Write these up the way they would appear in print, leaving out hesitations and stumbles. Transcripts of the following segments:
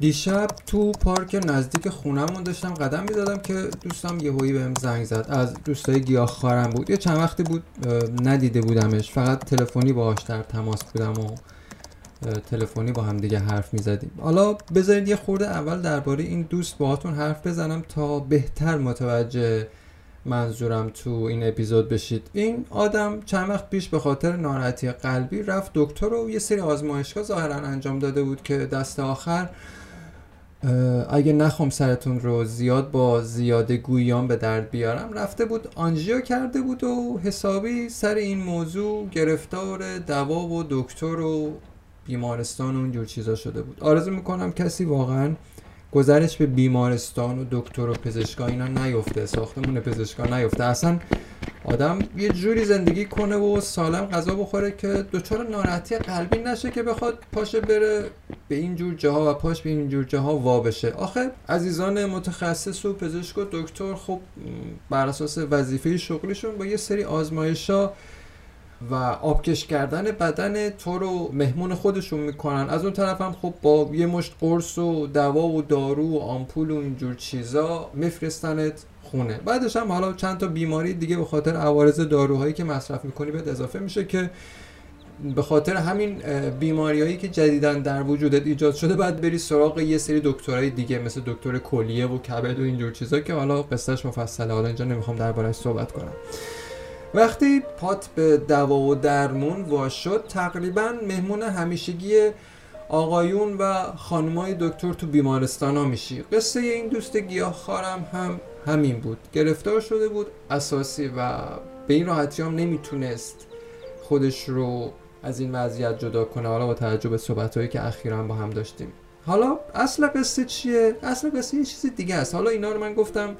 دیشب تو پارک نزدیک خونمون داشتم قدم می‌زدم که دوستم یهویی بهم زنگ زد. از دوستای گیاهخوارم بود. یه چند وقتی بود ندیده بودمش. فقط تلفنی باهاش در تماس بودم و تلفنی با هم دیگه حرف می‌زدیم. حالا بذارید یه خورده اول درباره این دوست باهاتون حرف بزنم تا بهتر متوجه منظورم تو این اپیزود بشید. این آدم چند وقت پیش به خاطر ناراحتی قلبی رفت دکتر و یه سری آزمایش‌ها ظاهراً انجام داده بود که دست آخر اگه نخوام سرتون رو زیاد با زیاده گویان به درد بیارم رفته بود آنژیو کرده بود و حسابی سر این موضوع گرفتار دوا و دکتر و بیمارستان و اونجور چیزا شده بود. آرزو میکنم کسی واقعا گذرش به بیمارستان و دکتر و پزشکا اینا نیفته، ساختمون پزشکا نیفته. اصلا آدم یه جوری زندگی کنه و سالم غذا بخوره که دچار ناراحتی قلبی نشه که بخواد پاشه بره به این جور جاها و پاش به این جور جاها وا بشه. آخه عزیزان متخصص و پزشک و دکتر خب بر اساس وظیفه شغلیشون با یه سری آزمایشا و آبکش کردن بدن تو رو مهمون خودشون میکنن. از اون طرف هم خب با یه مشت قرص و دوا و دارو و آمپول و اینجور چیزا میفرستنت خونه. بعدش هم حالا چند تا بیماری دیگه به خاطر عوارض داروهایی که مصرف میکنی بهت اضافه میشه که به خاطر همین بیماریایی که جدیداً در وجودت ایجاد شده باید بری سراغ یه سری دکترای دیگه مثل دکتر کلیه و کبد و اینجور چیزا که حالا قصهش مفصله، حالا اینجا نمیخوام درباره‌اش صحبت کنم. وقتی پات به دوا و درمون وا شد تقریبا مهمون همیشگی آقایون و خانمای دکتر تو بیمارستان ها میشی. قصه این دوست گیاهخوارم هم همین بود. گرفتار شده بود اساسی و به این راحتی هم نمیتونست خودش رو از این وضعیت جدا کنه. حالا با توجه به صحبتایی که اخیراً با هم داشتیم. حالا اصل قصه چیه؟ اصل قصه یه چیز دیگه است. حالا اینا رو من گفتم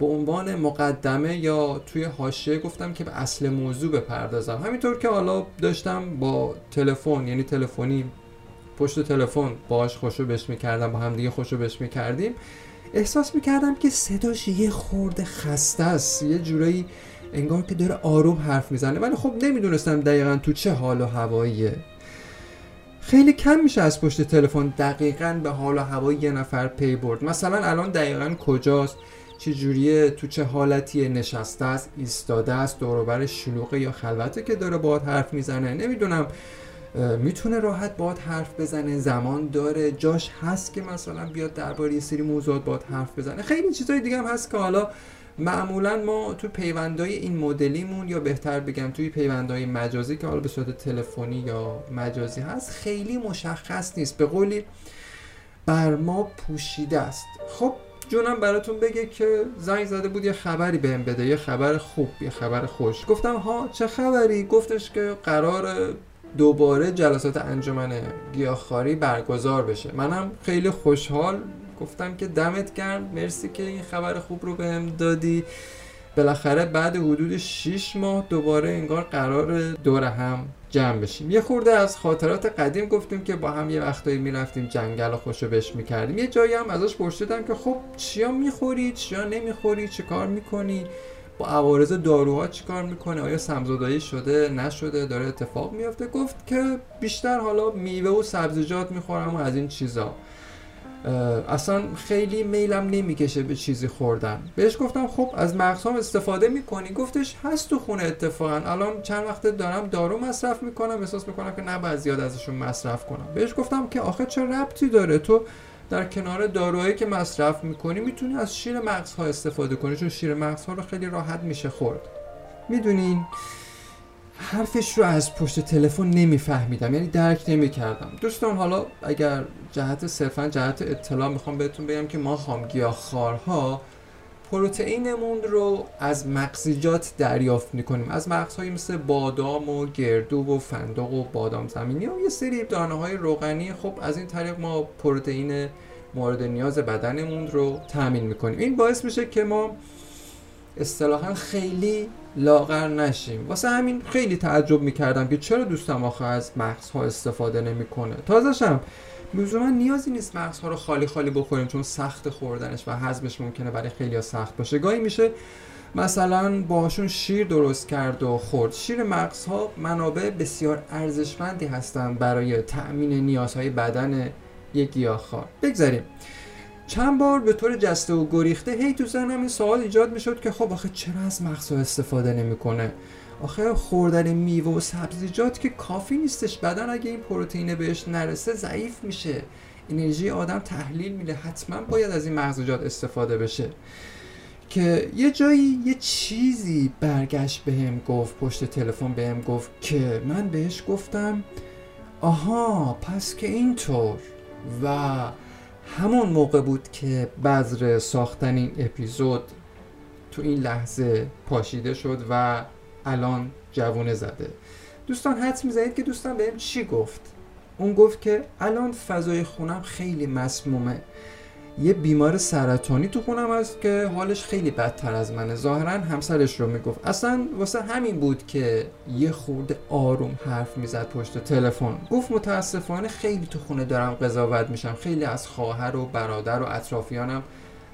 به عنوان مقدمه یا توی حاشیه گفتم که به اصل موضوع بپردازم. همینطور که حالا داشتم با تلفن، یعنی تلفنی پشت تلفن باهاش خوشو بش می‌کردم، با هم دیگه خوشو بش می‌کردیم، احساس می‌کردم که صداش یه خورده خسته است، یه جورایی انگار که داره آروم حرف میزنه، ولی خب نمیدونستم دقیقاً تو چه حال و هواییه. خیلی کم میشه از پشت تلفن دقیقاً به حال و هوای یه نفر پی برد. مثلا الان دقیقاً کجاست، چه جوریه، تو چه حالتی نشسته است، ایستاده است، دور و بر شلوغه یا خلوته که داره باهات حرف میزنه. نمیدونم میتونه راحت باهات حرف بزنه، زمان داره، جاش هست که مثلا بیاد درباره یه سری موضوعات باهات حرف بزنه. خیلی چیزای دیگه هم هست که حالا معمولا ما تو پیوندای این مدلیمون یا بهتر بگم توی پیوندای مجازی که حالا به صورت تلفنی یا مجازی هست خیلی مشخص نیست، به قولی بر ما پوشیده است. خب جونم براتون بگه که زنگ زده بود یه خبری بهم بده، یه خبر خوب، یه خبر خوش. گفتم ها چه خبری؟ گفتش که قرار دوباره جلسات انجمن گیاهخواری برگزار بشه. منم خیلی خوشحال گفتم که دمت گرم، مرسی که این خبر خوب رو بهم دادی. بالاخره بعد حدود 6 ماه دوباره انگار قرار دور هم جمع بشیم. یه خورده از خاطرات قدیم گفتیم که با هم یه وقتایی میرفتیم جنگل و خوشو بش میکردیم. یه جایی هم ازش پرسیدم که خب چیا میخوری، چیا نمیخوری، چه کار میکنی، با عوارض داروها چی کار میکنه، آیا سمزدایی شده نشده، داره اتفاق میفته. گفت که بیشتر حالا میوه و سبزیجات میخورم و از این چیزا، اصلا خیلی میلم نمیکشه به چیزی خوردن. بهش گفتم خب از مغزام استفاده میکنی؟ گفتش هست تو خونه، اتفاقا الان چند وقته دارم دارو مصرف میکنم، احساس میکنم که نباید زیاد ازشون مصرف کنم. بهش گفتم که آخه چه ربطی داره، تو در کنار داروهایی که مصرف میکنی میتونی از شیر مغزها استفاده کنی، چون شیر مغزها رو خیلی راحت میشه خورد. میدونین حرفش رو از پشت تلفن نمیفهمیدم، یعنی درک نمیکردم. دوستان حالا اگر جهت صرفا جهت اطلاع میخوام بهتون بگم که ما گیاهخوارها پروتئینمون رو از مغزیجات دریافت میکنیم، از مغزهایی مثل بادام و گردو و فندق و بادام زمینی و یه سری دانه‌های روغنی. خب از این طریق ما پروتئین مورد نیاز بدنمون رو تامین میکنیم. این باعث میشه که ما اصطلاحاً خیلی لاغر نشیم. واسه همین خیلی تعجب میکردم که چرا دوستم آخه از مغزها استفاده نمیکنه. تازه‌شم لزوما نیازی نیست مغزها رو خالی خالی بخوریم، چون سخت خوردنش و هضمش ممکنه برای خیلی‌ها سخت باشه. گاهی میشه مثلا باهاشون شیر درست کرد و خورد. شیر مغزها منابع بسیار ارزشمندی هستن برای تأمین نیازهای بدن یک گیاهخوار. بگذاریم. چند بار به طور جسته و گریخته هی تو ذهنم این سوال ایجاد میشد که خب آخه چرا از مغز استفاده نمیکنه؟ آخه خوردن میوه و سبزیجات که کافی نیستش، بدن اگه این پروتئین بهش نرسه ضعیف میشه، انرژی آدم تحلیل میره، حتما باید از این مغزوجات استفاده بشه. که یه جایی یه چیزی برگشت بهم گفت، پشت تلفن بهم گفت که من بهش گفتم آها پس که اینطور. و همون موقع بود که بذر ساختن این اپیزود تو این لحظه پاشیده شد و الان جوونه زده. دوستان حدس میزنید که دوستان بهم چی گفت؟ اون گفت که الان فضای خونم خیلی مسمومه، یه بیمار سرطانی تو خونم هست که حالش خیلی بدتر از منه. ظاهرا همسرش رو میگفت. اصلا واسه همین بود که یه خورده آروم حرف میزد پشت تلفن. گفت متاسفانه خیلی تو خونه دارم قضاوت میشم، خیلی از خواهر و برادر و اطرافیانم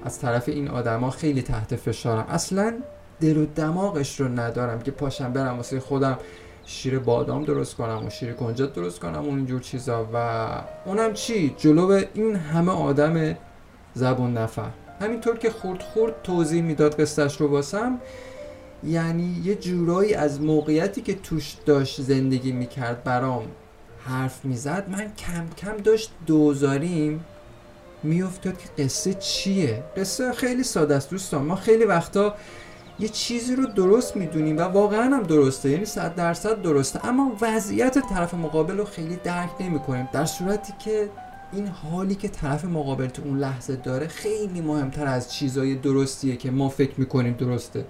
از طرف این آدما خیلی تحت فشارم، اصلا دل و دماغش رو ندارم که پاشم برم واسه خودم شیر بادام درست کنم و شیر کنجد درست کنم و اینجور چیزا. و اونم چی؟ جلو این همه آدم زبون نفر. همینطور که خورد توضیح میداد قصهش رو واسم، یعنی یه جورایی از موقعیتی که توش داشت زندگی میکرد برام حرف میزد، من کم کم داشت دوزاریم میافتاد که قصه چیه. قصه خیلی ساده است دوستان. ما خیلی وقتا یه چیزی رو درست میدونیم و واقعا هم درسته، یعنی 100% درسته، اما وضعیت طرف مقابل رو خیلی درک نمیکنیم، در صورتی که این حالی که طرف مقابل تو اون لحظه داره خیلی مهمتر از چیزای درستیه که ما فکر میکنیم درسته.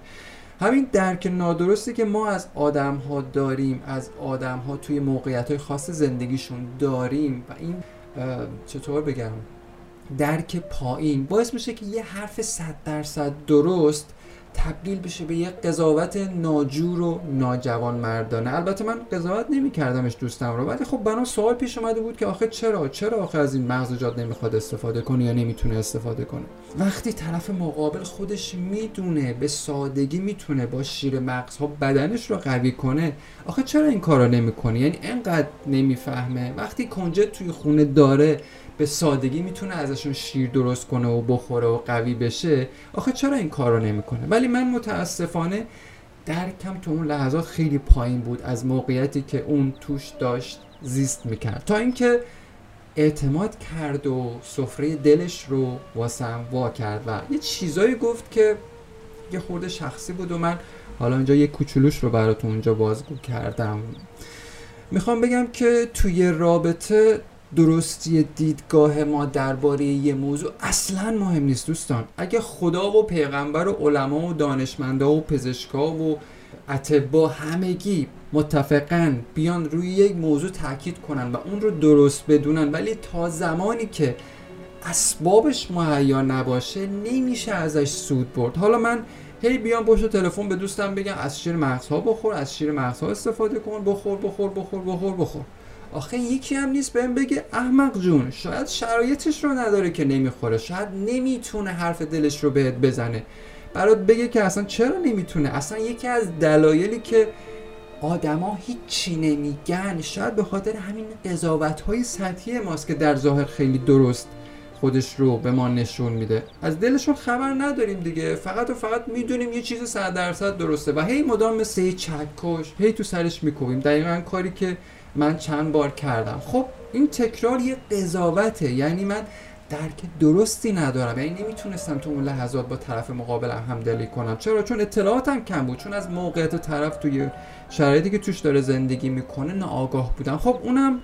همین درک نادرستی که ما از آدم ها داریم، از آدم ها توی موقعیت های خاص زندگیشون داریم و این چطور بگم درک پایین، باعث میشه که یه حرف 100% درست تبدیل بشه به یک قضاوت ناجور و ناجوانمردانه. البته من قضاوت نمی‌کردمش دوستم رو، ولی خب برام سوال پیش اومده بود که آخه چرا آخه از این مغزوجات نمیخواد استفاده کنه یا نمیتونه استفاده کنه. وقتی طرف مقابل خودش میدونه به سادگی میتونه با شیر مغزها بدنش رو قوی کنه، آخه چرا این کارو نمیکنه؟ یعنی انقدر نمیفهمه وقتی کنجد توی خونه داره به سادگی میتونه ازشون شیر درست کنه و بخوره و قوی بشه، آخه چرا این کار رو نمیکنه؟ ولی من متاسفانه درکم تو اون لحظات خیلی پایین بود از موقعیتی که اون توش داشت زیست میکرد، تا اینکه اعتماد کرد و سفره دلش رو واسم وا کرد و یه چیزایی گفت که یه خورده شخصی بود و من حالا اینجا یه کوچولوش رو براتون اونجا بازگو کردم. میخوام بگم که توی رابطه درستی دیدگاه ما درباره یه موضوع اصلا مهم نیست دوستان. اگه خدا و پیغمبر و علما و دانشمندا و پزشکا و اطبا همگی متفقن بیان روی یک موضوع تاکید کنن و اون رو درست بدونن، ولی تا زمانی که اسبابش مهیا نباشه نمیشه ازش سود برد. حالا من هی بیام پشت تلفن به دوستم بگم از شیر مغزها بخور، از شیر مغزها استفاده کن، بخور. آخه یکی هم نیست بهم بگه احمق جون شاید شرایطش رو نداره که نمیخوره، شاید نمیتونه حرف دلش رو بهت بزنه، برات بگه که اصلا چرا نمیتونه. اصلا یکی از دلایلی که آدما هیچی نمیگن شاید به خاطر همین قضاوت‌های سطحی ماست که در ظاهر خیلی درست خودش رو به ما نشون میده. از دلشون خبر نداریم دیگه، فقط و فقط میدونیم یه چیز 100% درسته و هی مدام مثل یه چکش هی تو سرش میکوبیم. دقیقاً کاری که من چند بار کردم. خب این تکرار یه قضاوته، یعنی من درک درستی ندارم، یعنی نمیتونستم تو اون لحظات با طرف مقابلم همدلی کنم. چرا؟ چون اطلاعاتم کم بود، چون از موقعیت طرف توی شرایطی که توش داره زندگی میکنه ناآگاه بودم. خب اونم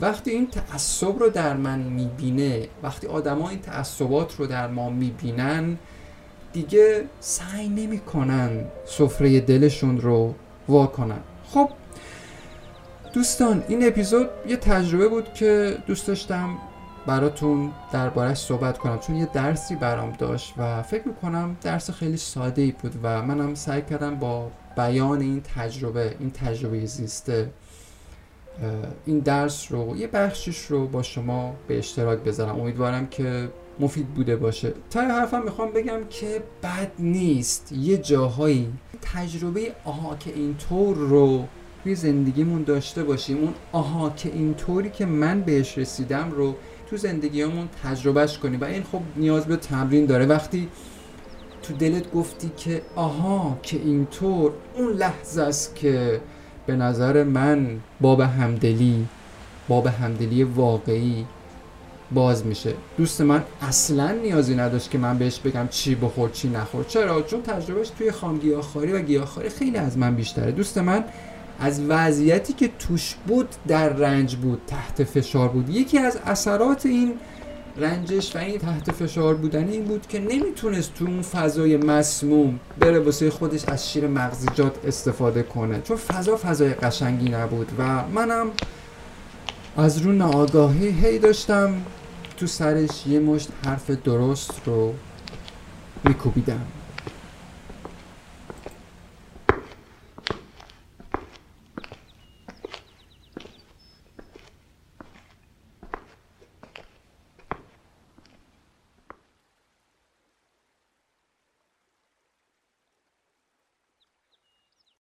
وقتی این تعصب رو در من میبینه، وقتی آدما این تعصبات رو در ما میبینن دیگه سعی نمیکنن سفره دلشون رو وا کنن. خب دوستان این اپیزود یه تجربه بود که دوست داشتم براتون درباره‌اش صحبت کنم، چون یه درسی برام داشت و فکر میکنم درس خیلی ساده‌ای بود و منم سعی کردم با بیان این تجربه زیسته این درس رو یه بخشش رو با شما به اشتراک بذارم. امیدوارم که مفید بوده باشه. تا حرفم میخوام بگم که بد نیست یه جاهایی تجربه آها که اینطور رو توی زندگیمون داشته باشیم، اون آها که اینطوری که من بهش رسیدم رو تو زندگیمون تجربهش کنیم. و این خب نیاز به تمرین داره. وقتی تو دلت گفتی که آها که اینطور، اون لحظه است که به نظر من باب همدلی واقعی باز میشه. دوست من اصلا نیازی نداشت که من بهش بگم چی بخور چی نخور. چرا؟ چون تجربهش توی خام گیاهخواری و گیاهخواری خیلی از من بیشتره. دوست من از وضعیتی که توش بود در رنج بود، تحت فشار بود. یکی از اثرات این رنجش و این تحت فشار بودن این بود که نمیتونست تو اون فضای مسموم بره واسه خودش از شیر مغزیجات استفاده کنه، چون فضای قشنگی نبود. و منم از رو ناآگاهی هی داشتم تو سرش یه مشت حرف درست رو میکوبیدم.